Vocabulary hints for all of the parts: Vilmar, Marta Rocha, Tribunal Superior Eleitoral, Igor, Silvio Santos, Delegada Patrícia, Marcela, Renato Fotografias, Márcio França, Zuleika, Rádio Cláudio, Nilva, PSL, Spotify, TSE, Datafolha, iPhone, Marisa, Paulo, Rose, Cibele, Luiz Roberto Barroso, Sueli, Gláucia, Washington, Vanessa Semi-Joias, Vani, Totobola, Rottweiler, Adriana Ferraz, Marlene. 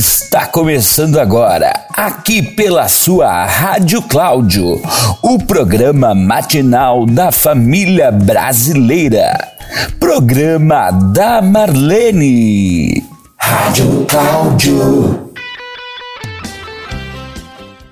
Está começando agora, aqui pela sua Rádio Cláudio, o programa matinal da família brasileira. Programa da Marlene. Rádio Cláudio.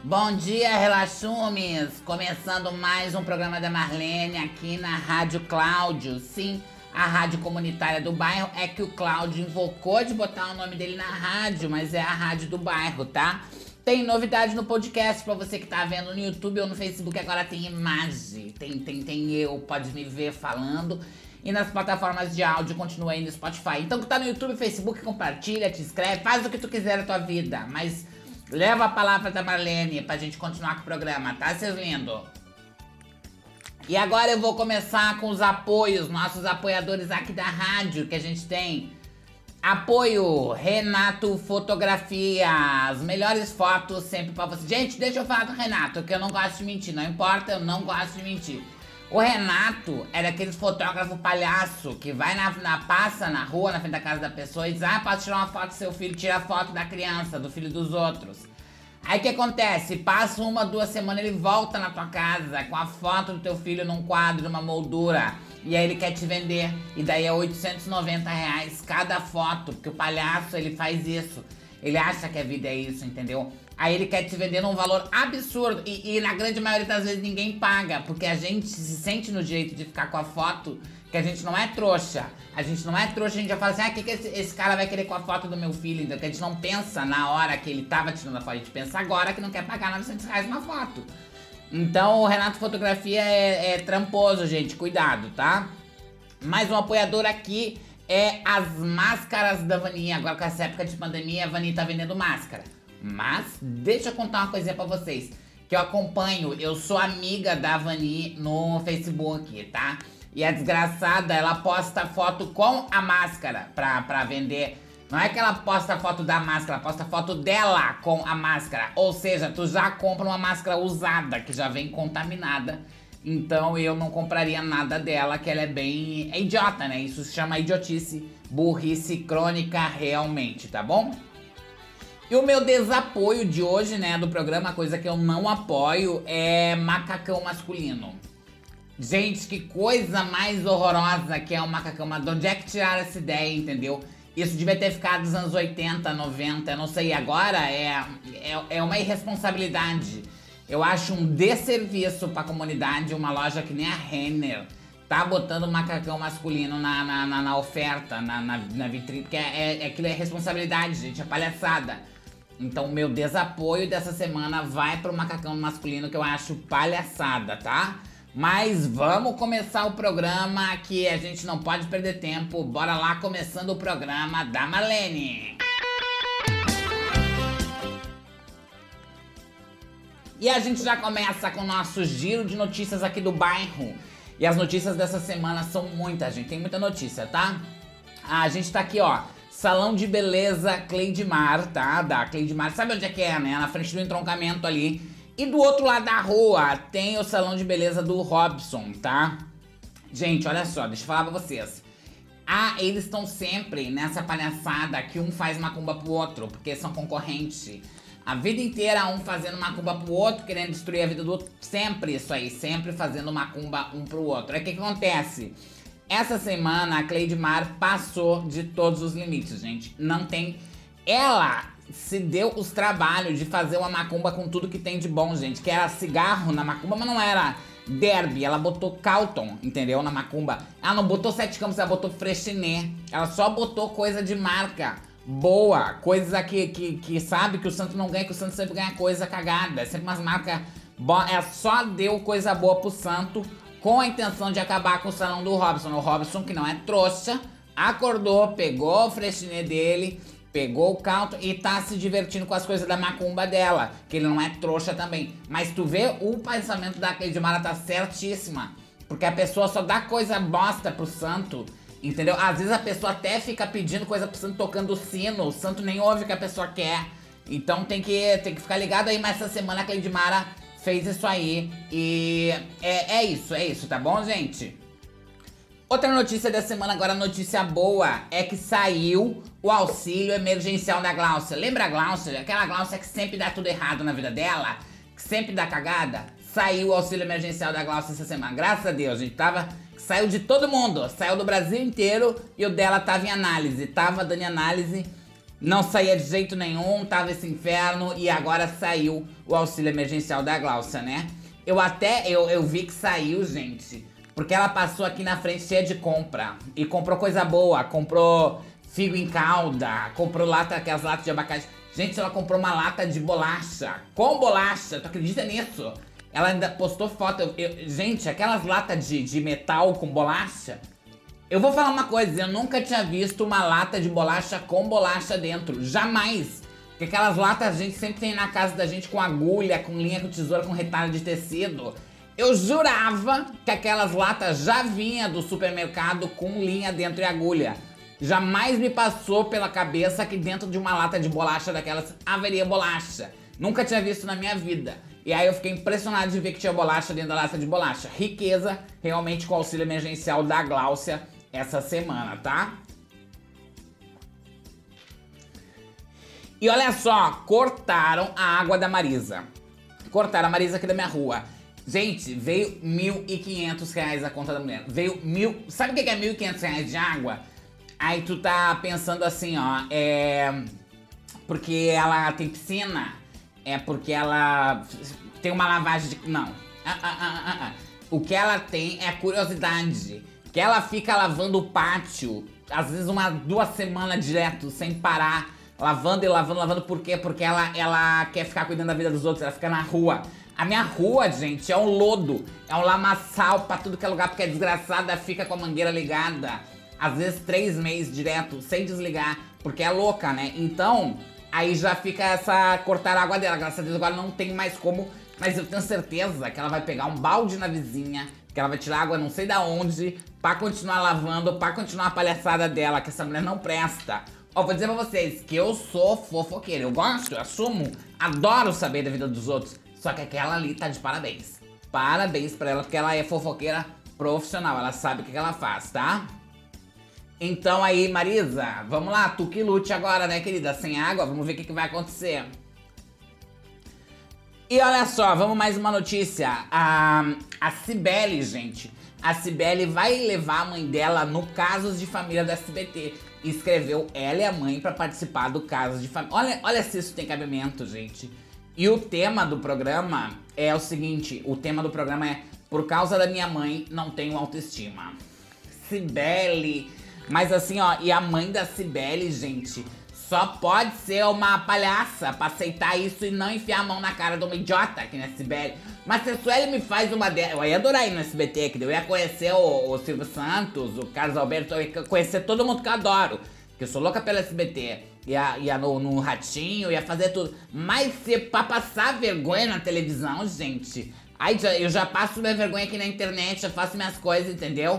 Bom dia, relaxumes. Começando mais um programa da Marlene aqui na Rádio Cláudio. Sim, a rádio comunitária do bairro é que o Cláudio invocou de botar o nome dele na rádio, mas é a rádio do bairro, tá? Tem novidade no podcast pra você que tá vendo no YouTube ou no Facebook, agora tem imagem, tem eu, pode me ver falando. E nas plataformas de áudio, continua aí no Spotify. Então, que tá no YouTube, Facebook, compartilha, te inscreve, faz o que tu quiser na tua vida, mas leva a palavra da Marlene pra gente continuar com o programa, tá, seus lindos? E agora eu vou começar com os apoios, nossos apoiadores aqui da rádio, que a gente tem. Apoio Renato Fotografias, melhores fotos sempre pra você. Gente, deixa eu falar do Renato, que eu não gosto de mentir, não importa, eu não gosto de mentir. O Renato era aquele fotógrafo palhaço que vai passa na rua, na frente da casa da pessoa e diz: ah, posso tirar uma foto do seu filho, tira a foto da criança, do filho dos outros. Aí o que acontece? Passa uma, duas semanas, ele volta na tua casa com a foto do teu filho num quadro, numa moldura. E aí ele quer te vender. E daí é R$890 cada foto, porque o palhaço, ele faz isso. Ele acha que a vida é isso, entendeu? Aí ele quer te vender num valor absurdo. E na grande maioria das vezes ninguém paga, porque a gente se sente no direito de ficar com a foto, que a gente não é trouxa. A gente não é trouxa, a gente já fala assim: ah, o que esse cara vai querer com a foto do meu filho? Então, que a gente não pensa na hora que ele tava tirando a foto, a gente pensa agora que não quer pagar R$900 uma foto. Então o Renato Fotografia é tramposo, gente, cuidado, tá? Mais um apoiador aqui é as máscaras da Vani. Agora com essa época de pandemia, a Vani tá vendendo máscara. Mas deixa eu contar uma coisinha pra vocês, que eu acompanho, eu sou amiga da Vani no Facebook, tá? E a desgraçada, ela posta foto com a máscara pra vender. Não é que ela posta foto da máscara, ela posta foto dela com a máscara. Ou seja, tu já compra uma máscara usada, que já vem contaminada. Então eu não compraria nada dela, que ela é bem idiota, né? Isso se chama idiotice, burrice crônica realmente, tá bom? E o meu desapoio de hoje, né, do programa, a coisa que eu não apoio, é macacão masculino. Gente, que coisa mais horrorosa que é um macacão. De onde é que tiraram essa ideia, entendeu? Isso devia ter ficado nos anos 80, 90, não sei. Agora é uma irresponsabilidade. Eu acho um desserviço pra comunidade uma loja que nem a Renner tá botando macacão masculino na oferta, na vitrine. Porque aquilo é responsabilidade, gente, é palhaçada. Então o meu desapoio dessa semana vai pro macacão masculino, que eu acho palhaçada, tá? Mas vamos começar o programa, que a gente não pode perder tempo. Bora lá, começando o programa da Marlene. E a gente já começa com o nosso giro de notícias aqui do bairro. E as notícias dessa semana são muitas, gente. Tem muita notícia, tá? A gente tá aqui, ó. Salão de Beleza Cleide Mar, tá? Da Cleide Mar. Sabe onde é que é, né? Na frente do entroncamento ali. E do outro lado da rua tem o Salão de Beleza do Robson, tá? Gente, olha só, deixa eu falar pra vocês. Ah, eles estão sempre nessa palhaçada que um faz macumba pro outro, porque são concorrentes. A vida inteira um fazendo macumba pro outro, querendo destruir a vida do outro. Sempre isso aí, sempre fazendo macumba um pro outro. Aí o que acontece? Essa semana a Cleidemar passou de todos os limites, gente. Não tem... Ela... se deu os trabalhos de fazer uma macumba com tudo que tem de bom, gente. Que era cigarro na macumba, mas não era derby. Ela botou Calton, entendeu? Na macumba. Ela não botou Sete Campos, ela botou Freshiné. Ela só botou coisa de marca boa. Coisa que sabe que o Santos não ganha, que o Santos sempre ganha coisa cagada. É sempre umas marcas boas. Ela só deu coisa boa pro Santos com a intenção de acabar com o salão do Robson. O Robson, que não é trouxa, acordou, pegou o Freshiné dele... pegou o caldo e tá se divertindo com as coisas da macumba dela, que ele não é trouxa também. Mas tu vê, o pensamento da Cleidemara tá certíssima, porque a pessoa só dá coisa bosta pro santo, entendeu? Às vezes a pessoa até fica pedindo coisa pro santo, tocando o sino, o santo nem ouve o que a pessoa quer. Então tem que ficar ligado aí, mas essa semana a Cleidemara fez isso aí e é isso, tá bom, gente? Outra notícia da semana, agora notícia boa, é que saiu o auxílio emergencial da Gláucia. Lembra a Gláucia? Aquela Gláucia que sempre dá tudo errado na vida dela, que sempre dá cagada? Saiu o auxílio emergencial da Gláucia essa semana. Graças a Deus, a gente tava... Saiu de todo mundo, saiu do Brasil inteiro e o dela tava em análise, tava dando análise, não saía de jeito nenhum, tava esse inferno e agora saiu o auxílio emergencial da Gláucia, né? Eu vi que saiu, gente, porque ela passou aqui na frente cheia de compra e comprou coisa boa, comprou figo em calda, comprou lata, aquelas latas de abacate. Gente, ela comprou uma lata de bolacha, com bolacha, tu acredita nisso? Ela ainda postou foto, gente, aquelas latas de metal com bolacha. Eu vou falar uma coisa, eu nunca tinha visto uma lata de bolacha com bolacha dentro, jamais. Porque aquelas latas a gente sempre tem na casa da gente com agulha, com linha, com tesoura, com retalho de tecido. Eu jurava que aquelas latas já vinha do supermercado com linha dentro e agulha. Jamais me passou pela cabeça que dentro de uma lata de bolacha daquelas haveria bolacha. Nunca tinha visto na minha vida. E aí eu fiquei impressionado de ver que tinha bolacha dentro da lata de bolacha. Riqueza, realmente, com o auxílio emergencial da Gláucia essa semana, tá? E olha só, cortaram a água da Marisa. Cortaram a Marisa aqui da minha rua. Gente, veio R$1.500 a conta da mulher. Veio mil... Sabe o que é R$1.500 de água? Aí tu tá pensando assim, ó, porque ela tem piscina... É porque ela tem uma lavagem de... Não. O que ela tem é curiosidade. Que ela fica lavando o pátio, às vezes duas semanas direto, sem parar. Lavando e lavando, lavando. Por quê? Porque ela quer ficar cuidando da vida dos outros, ela fica na rua. A minha rua, gente, é um lodo. É um lamaçal pra tudo que é lugar, porque a desgraçada fica com a mangueira ligada. Às vezes 3 meses direto, sem desligar, porque é louca, né? Então... Aí já fica essa... cortar a água dela. Graças a Deus agora não tem mais como. Mas eu tenho certeza que ela vai pegar um balde na vizinha, que ela vai tirar água não sei da onde, pra continuar lavando, pra continuar a palhaçada dela, que essa mulher não presta. Ó, vou dizer pra vocês que eu sou fofoqueira. Eu gosto, eu assumo, adoro saber da vida dos outros. Só que aquela ali tá de parabéns. Parabéns pra ela, porque ela é fofoqueira profissional. Ela sabe o que ela faz, tá? Então aí, Marisa, vamos lá, tu que lute agora, né, querida? Sem água, vamos ver o que vai acontecer. E olha só, vamos mais uma notícia. A Cibele, gente, a Cibele vai levar a mãe dela no Casos de Família da SBT. Escreveu ela e a mãe pra participar do Casos de Família. Olha se isso tem cabimento, gente. E o tema do programa é o seguinte, o tema do programa é Por Causa da Minha Mãe, Não Tenho Autoestima. Cibele... Mas assim, ó, e a mãe da Cibele, gente, só pode ser uma palhaça pra aceitar isso e não enfiar a mão na cara de uma idiota aqui na Cibele. Mas se a Sueli me faz uma dela, eu ia adorar ir no SBT, que eu ia conhecer o Silvio Santos, o Carlos Alberto, eu ia conhecer todo mundo que eu adoro, que eu sou louca pela SBT. Ia no Ratinho, ia fazer tudo. Mas se pra passar vergonha na televisão, gente, aí eu já passo minha vergonha aqui na internet, já faço minhas coisas, entendeu?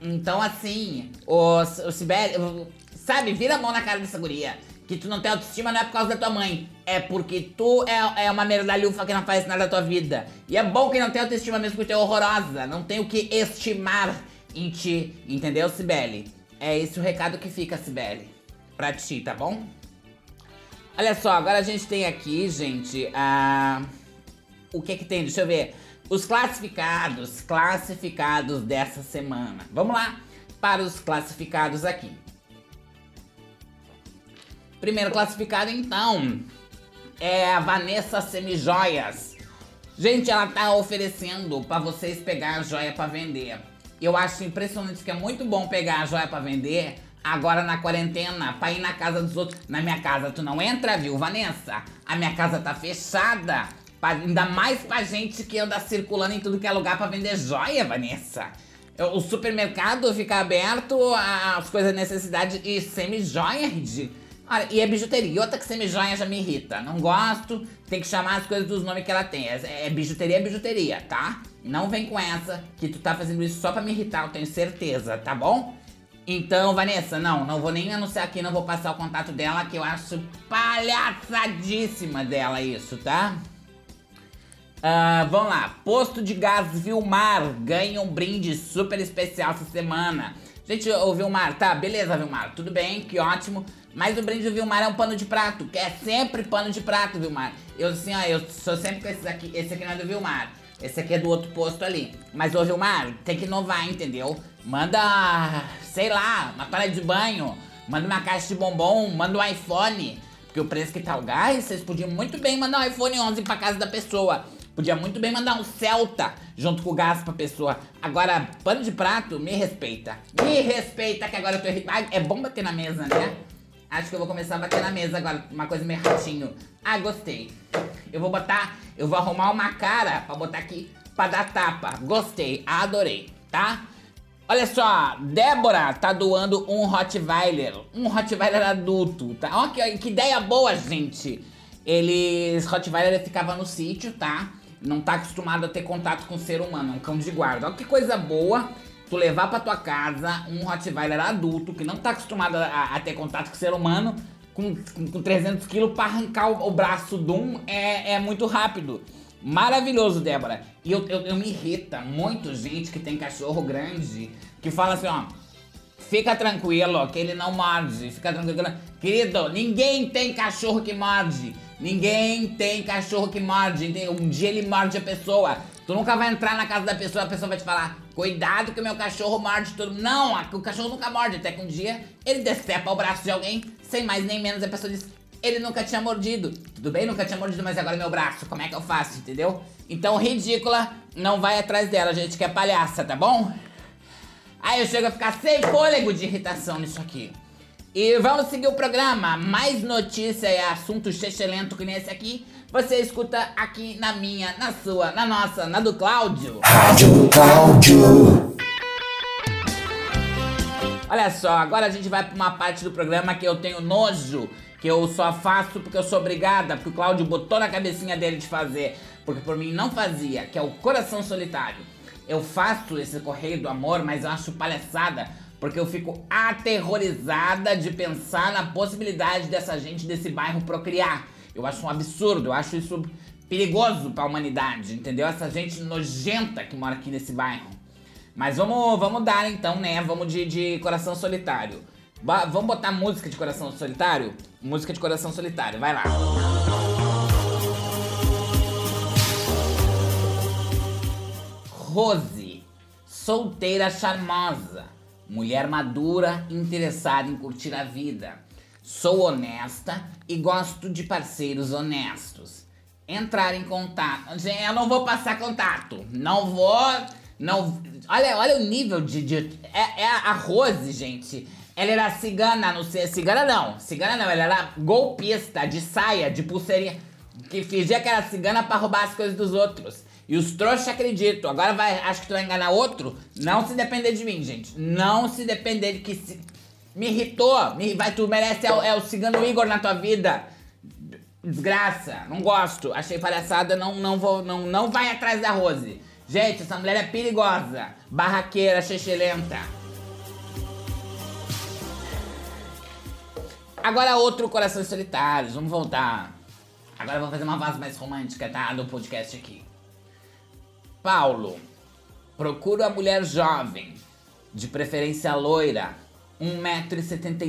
Então assim, o Cibele, sabe, vira a mão na cara dessa guria. Que tu não tem autoestima não é por causa da tua mãe, é porque tu é uma merdalhufa que não faz nada da tua vida. E é bom que não tem autoestima mesmo, porque tu é horrorosa, não tem o que estimar em ti, entendeu, Cibele? É esse o recado que fica, Cibele, pra ti, tá bom? Olha só, agora a gente tem aqui, gente, o que tem? Deixa eu ver. Os classificados dessa semana. Vamos lá para os classificados aqui. Primeiro classificado, então, é a Vanessa Semi-Joias. Gente, ela tá oferecendo pra vocês pegar a joia pra vender. Eu acho impressionante que é muito bom pegar a joia pra vender agora na quarentena, pra ir na casa dos outros. Na minha casa tu não entra, viu, Vanessa? A minha casa tá fechada. Ainda mais pra gente que anda circulando em tudo que é lugar pra vender joia, Vanessa. O supermercado fica aberto às coisas de necessidade e semi-joia, olha, e é bijuteria. Outra que semi-joia já me irrita. Não gosto, tem que chamar as coisas dos nomes que ela tem. É bijuteria, tá? Não vem com essa, que tu tá fazendo isso só pra me irritar, eu tenho certeza, tá bom? Então, Vanessa, não vou nem anunciar aqui, não vou passar o contato dela, que eu acho palhaçadíssima dela isso, tá? Vamos lá, posto de gás Vilmar ganha um brinde super especial essa semana. Gente, o Vilmar, tá, beleza, Vilmar, tudo bem, que ótimo. Mas o brinde do Vilmar é um pano de prato, que é sempre pano de prato, Vilmar. Eu assim, ó, eu sou sempre com esses aqui, esse aqui não é do Vilmar. Esse aqui é do outro posto ali. Mas, ô Vilmar, tem que inovar, entendeu? Manda, sei lá, uma toalha de banho, manda uma caixa de bombom, manda um iPhone. Porque o preço que tá o gás, vocês podiam muito bem mandar um iPhone 11 pra casa da pessoa. Podia muito bem mandar um Celta junto com o gás pra pessoa. Agora, pano de prato, me respeita. Me respeita, que agora eu tô irritado. É bom bater na mesa, né? Acho que eu vou começar a bater na mesa agora. Uma coisa meio ratinho. Ah, gostei. Eu vou botar... Eu vou arrumar uma cara pra botar aqui pra dar tapa. Gostei, adorei, tá? Olha só, Débora tá doando um Rottweiler. Um Rottweiler adulto, tá? Ó, que ideia boa, gente. Eles... Rottweiler ficava no sítio, tá? Não tá acostumado a ter contato com o ser humano, um cão de guarda. Olha que coisa boa tu levar pra tua casa um Rottweiler adulto que não tá acostumado a ter contato com o ser humano, com 300 quilos pra arrancar o braço de um é muito rápido. Maravilhoso, Débora. E eu me irrita muito gente que tem cachorro grande que fala assim, ó, fica tranquilo que ele não morde, fica tranquilo. Querido, ninguém tem cachorro que morde. Ninguém tem cachorro que morde, um dia ele morde a pessoa. Tu nunca vai entrar na casa da pessoa, a pessoa vai te falar, cuidado que o meu cachorro morde todo mundo. Não, o cachorro nunca morde, até que um dia ele decepa o braço de alguém, sem mais nem menos, a pessoa diz, ele nunca tinha mordido. Tudo bem, nunca tinha mordido, mas agora é meu braço, como é que eu faço, entendeu? Então, ridícula, não vai atrás dela, gente, que é palhaça, tá bom? Aí eu chego a ficar sem fôlego de irritação nisso aqui. E vamos seguir o programa, mais notícia e assunto excelente que nem esse aqui, você escuta aqui na minha, na sua, na nossa, na do Cláudio. Rádio Cláudio. Olha só, agora a gente vai pra uma parte do programa que eu tenho nojo, que eu só faço porque eu sou obrigada, porque o Cláudio botou na cabecinha dele de fazer, porque por mim não fazia, que é o Coração Solitário. Eu faço esse Correio do Amor, mas eu acho palhaçada. Porque eu fico aterrorizada de pensar na possibilidade dessa gente desse bairro procriar. Eu acho um absurdo, eu acho isso perigoso pra humanidade, entendeu? Essa gente nojenta que mora aqui nesse bairro. Mas vamos dar então, né? Vamos de Coração Solitário. Vamos botar música de Coração Solitário? Música de Coração Solitário, vai lá. Rose, solteira charmosa. Mulher madura, interessada em curtir a vida. Sou honesta e gosto de parceiros honestos. Entrar em contato. Gente, eu não vou passar contato. Não vou... Não, olha o nível de a Rose, gente. Ela era cigana, não sei... Cigana não. Ela era golpista, de saia, de pulseirinha. Que fingia que era cigana pra roubar as coisas dos outros. E os trouxas acreditam. Agora acho que tu vai enganar outro. Não se depender de mim, gente. Não se depender de que... Me irritou. Tu merece o cigano Igor na tua vida. Desgraça. Não gosto. Achei palhaçada. Não vai atrás da Rose. Gente, essa mulher é perigosa. Barraqueira, xexelenta. Agora outro Coração Solitário. Vamos voltar. Agora eu vou fazer uma voz mais romântica, tá? Do podcast aqui. Paulo, procuro a mulher jovem, de preferência loira, 1,75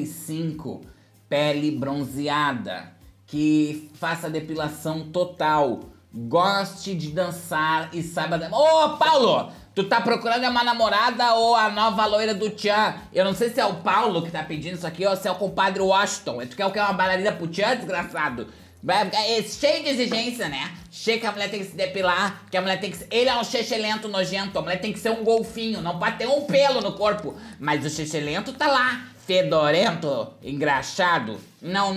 m, pele bronzeada, que faça depilação total, goste de dançar e saiba... Ô, Paulo, tu tá procurando uma namorada ou a nova loira do Tchã? Eu não sei se é o Paulo que tá pedindo isso aqui ou se é o compadre Washington. Tu quer o que? Uma bailarina pro Tchã, desgraçado? É cheio de exigência, né? Cheio que a mulher tem que se depilar, que a mulher tem que... Ele é um xexelento nojento, a mulher tem que ser um golfinho, não pode ter um pelo no corpo. Mas o xexelento tá lá, fedorento, engraxado. Não,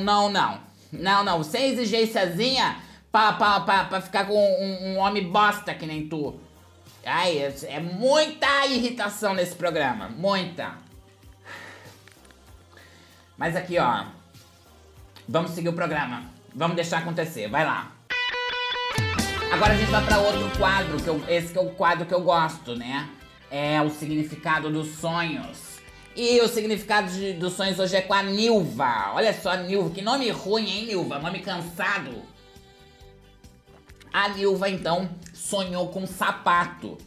sem exigênciazinha pra ficar com um homem bosta que nem tu. Ai, é muita irritação nesse programa, muita. Mas aqui, ó, vamos seguir o programa. Vamos deixar acontecer, vai lá. Agora a gente vai pra outro quadro, esse que é o quadro que eu gosto, né? É o significado dos sonhos. E o significado dos sonhos hoje é com a Nilva. Olha só, Nilva, que nome ruim, hein, Nilva? Nome cansado. A Nilva, então, sonhou com um sapato.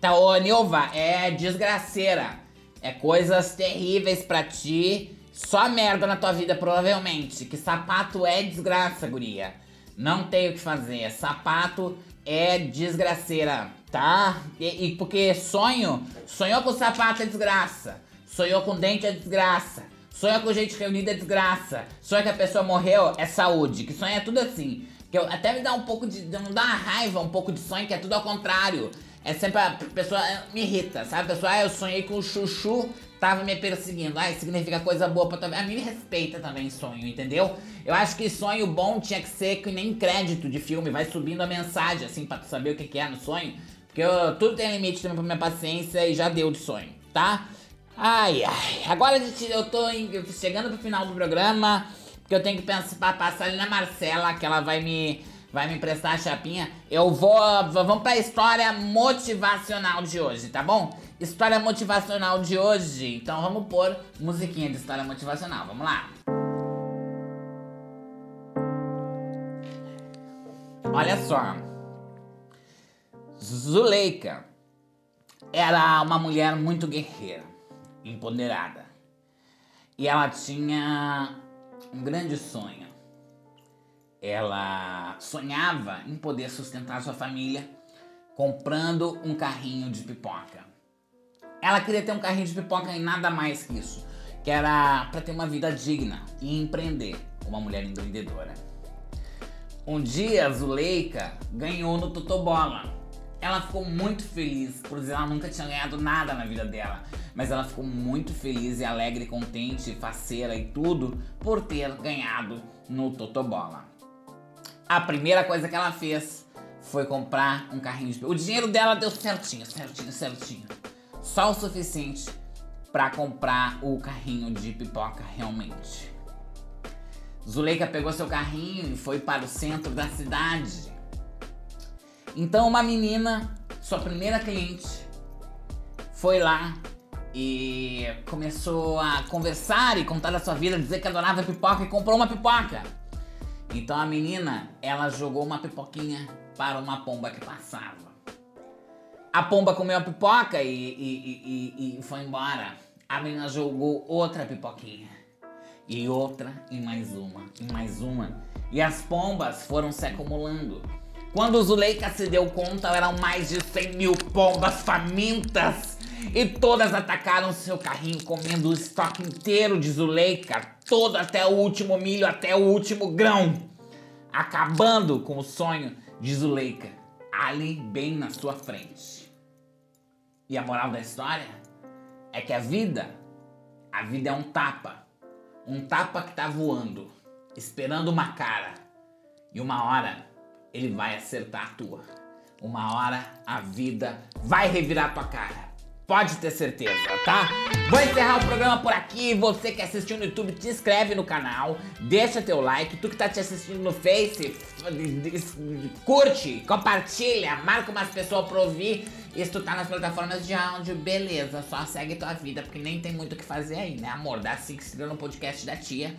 Tá, ô Nilva, é desgraceira. É coisas terríveis pra ti. Só merda na tua vida, provavelmente. Que sapato é desgraça, guria. Não tem o que fazer. Sapato é desgraceira, tá? E porque sonho... Sonhou com sapato é desgraça. Sonhou com dente é desgraça. Sonhou com gente reunida é desgraça. Sonhou que a pessoa morreu é saúde. Que sonho é tudo assim. Que eu, até me dá um pouco de... Não dá uma raiva um pouco de sonho, que é tudo ao contrário. É sempre a pessoa... Me irrita, sabe? A pessoa, eu sonhei com o chuchu, tava me perseguindo. Ah, significa coisa boa pra tua... A mim me respeita também sonho, entendeu? Eu acho que sonho bom tinha que ser que nem crédito de filme. Vai subindo a mensagem, assim, pra tu saber o que é no sonho. Porque eu, tudo tem limite também pra minha paciência e já deu de sonho, tá? Ai, ai. Agora, gente, eu tô chegando pro final do programa... Porque eu tenho que pensar, passar ali na Marcela, que ela vai me emprestar a chapinha. Vamos pra história motivacional de hoje, tá bom? História motivacional de hoje. Então vamos pôr musiquinha de história motivacional. Vamos lá. Olha só. Zuleika era uma mulher muito guerreira, empoderada. E ela tinha... um grande sonho. Ela sonhava em poder sustentar sua família comprando um carrinho de pipoca. Ela queria ter um carrinho de pipoca e nada mais que isso, que era para ter uma vida digna e empreender, uma mulher empreendedora. Um dia, Zuleika ganhou no Totobola. Ela ficou muito feliz, por dizer, ela nunca tinha ganhado nada na vida dela. Mas ela ficou muito feliz e alegre, contente, faceira e tudo, por ter ganhado no Totobola. A primeira coisa que ela fez foi comprar um carrinho de pipoca. O dinheiro dela deu certinho. Só o suficiente pra comprar o carrinho de pipoca, realmente. Zuleika pegou seu carrinho e foi para o centro da cidade. Então uma menina, sua primeira cliente, foi lá e começou a conversar e contar da sua vida, dizer que adorava pipoca e comprou uma pipoca. Então a menina, ela jogou uma pipoquinha para uma pomba que passava. A pomba comeu a pipoca e foi embora. A menina jogou outra pipoquinha, e outra, e mais uma, e mais uma. E as pombas foram se acumulando. Quando Zuleika se deu conta, eram mais de 100 mil pombas famintas. E todas atacaram seu carrinho, comendo o estoque inteiro de Zuleika. Todo até o último milho, até o último grão. Acabando com o sonho de Zuleika, ali bem na sua frente. E a moral da história é que a vida é um tapa. Um tapa que tá voando, esperando uma cara. E uma hora... ele vai acertar a tua. Uma hora a vida vai revirar a tua cara. Pode ter certeza, tá? Vou encerrar o programa por aqui. Você que assistiu no YouTube, te inscreve no canal. Deixa teu like. Tu que tá te assistindo no Face, curte, compartilha. Marca umas pessoas pra ouvir. E se tu tá nas plataformas de áudio, beleza. Só segue tua vida, porque nem tem muito o que fazer aí, né, amor? Dá 5 estrelas no podcast da tia.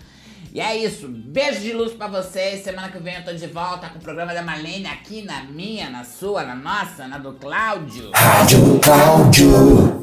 E é isso, beijo de luz pra vocês, semana que vem eu tô de volta com o programa da Marlene aqui na minha, na sua, na nossa, na do Cláudio. Rádio Cláudio.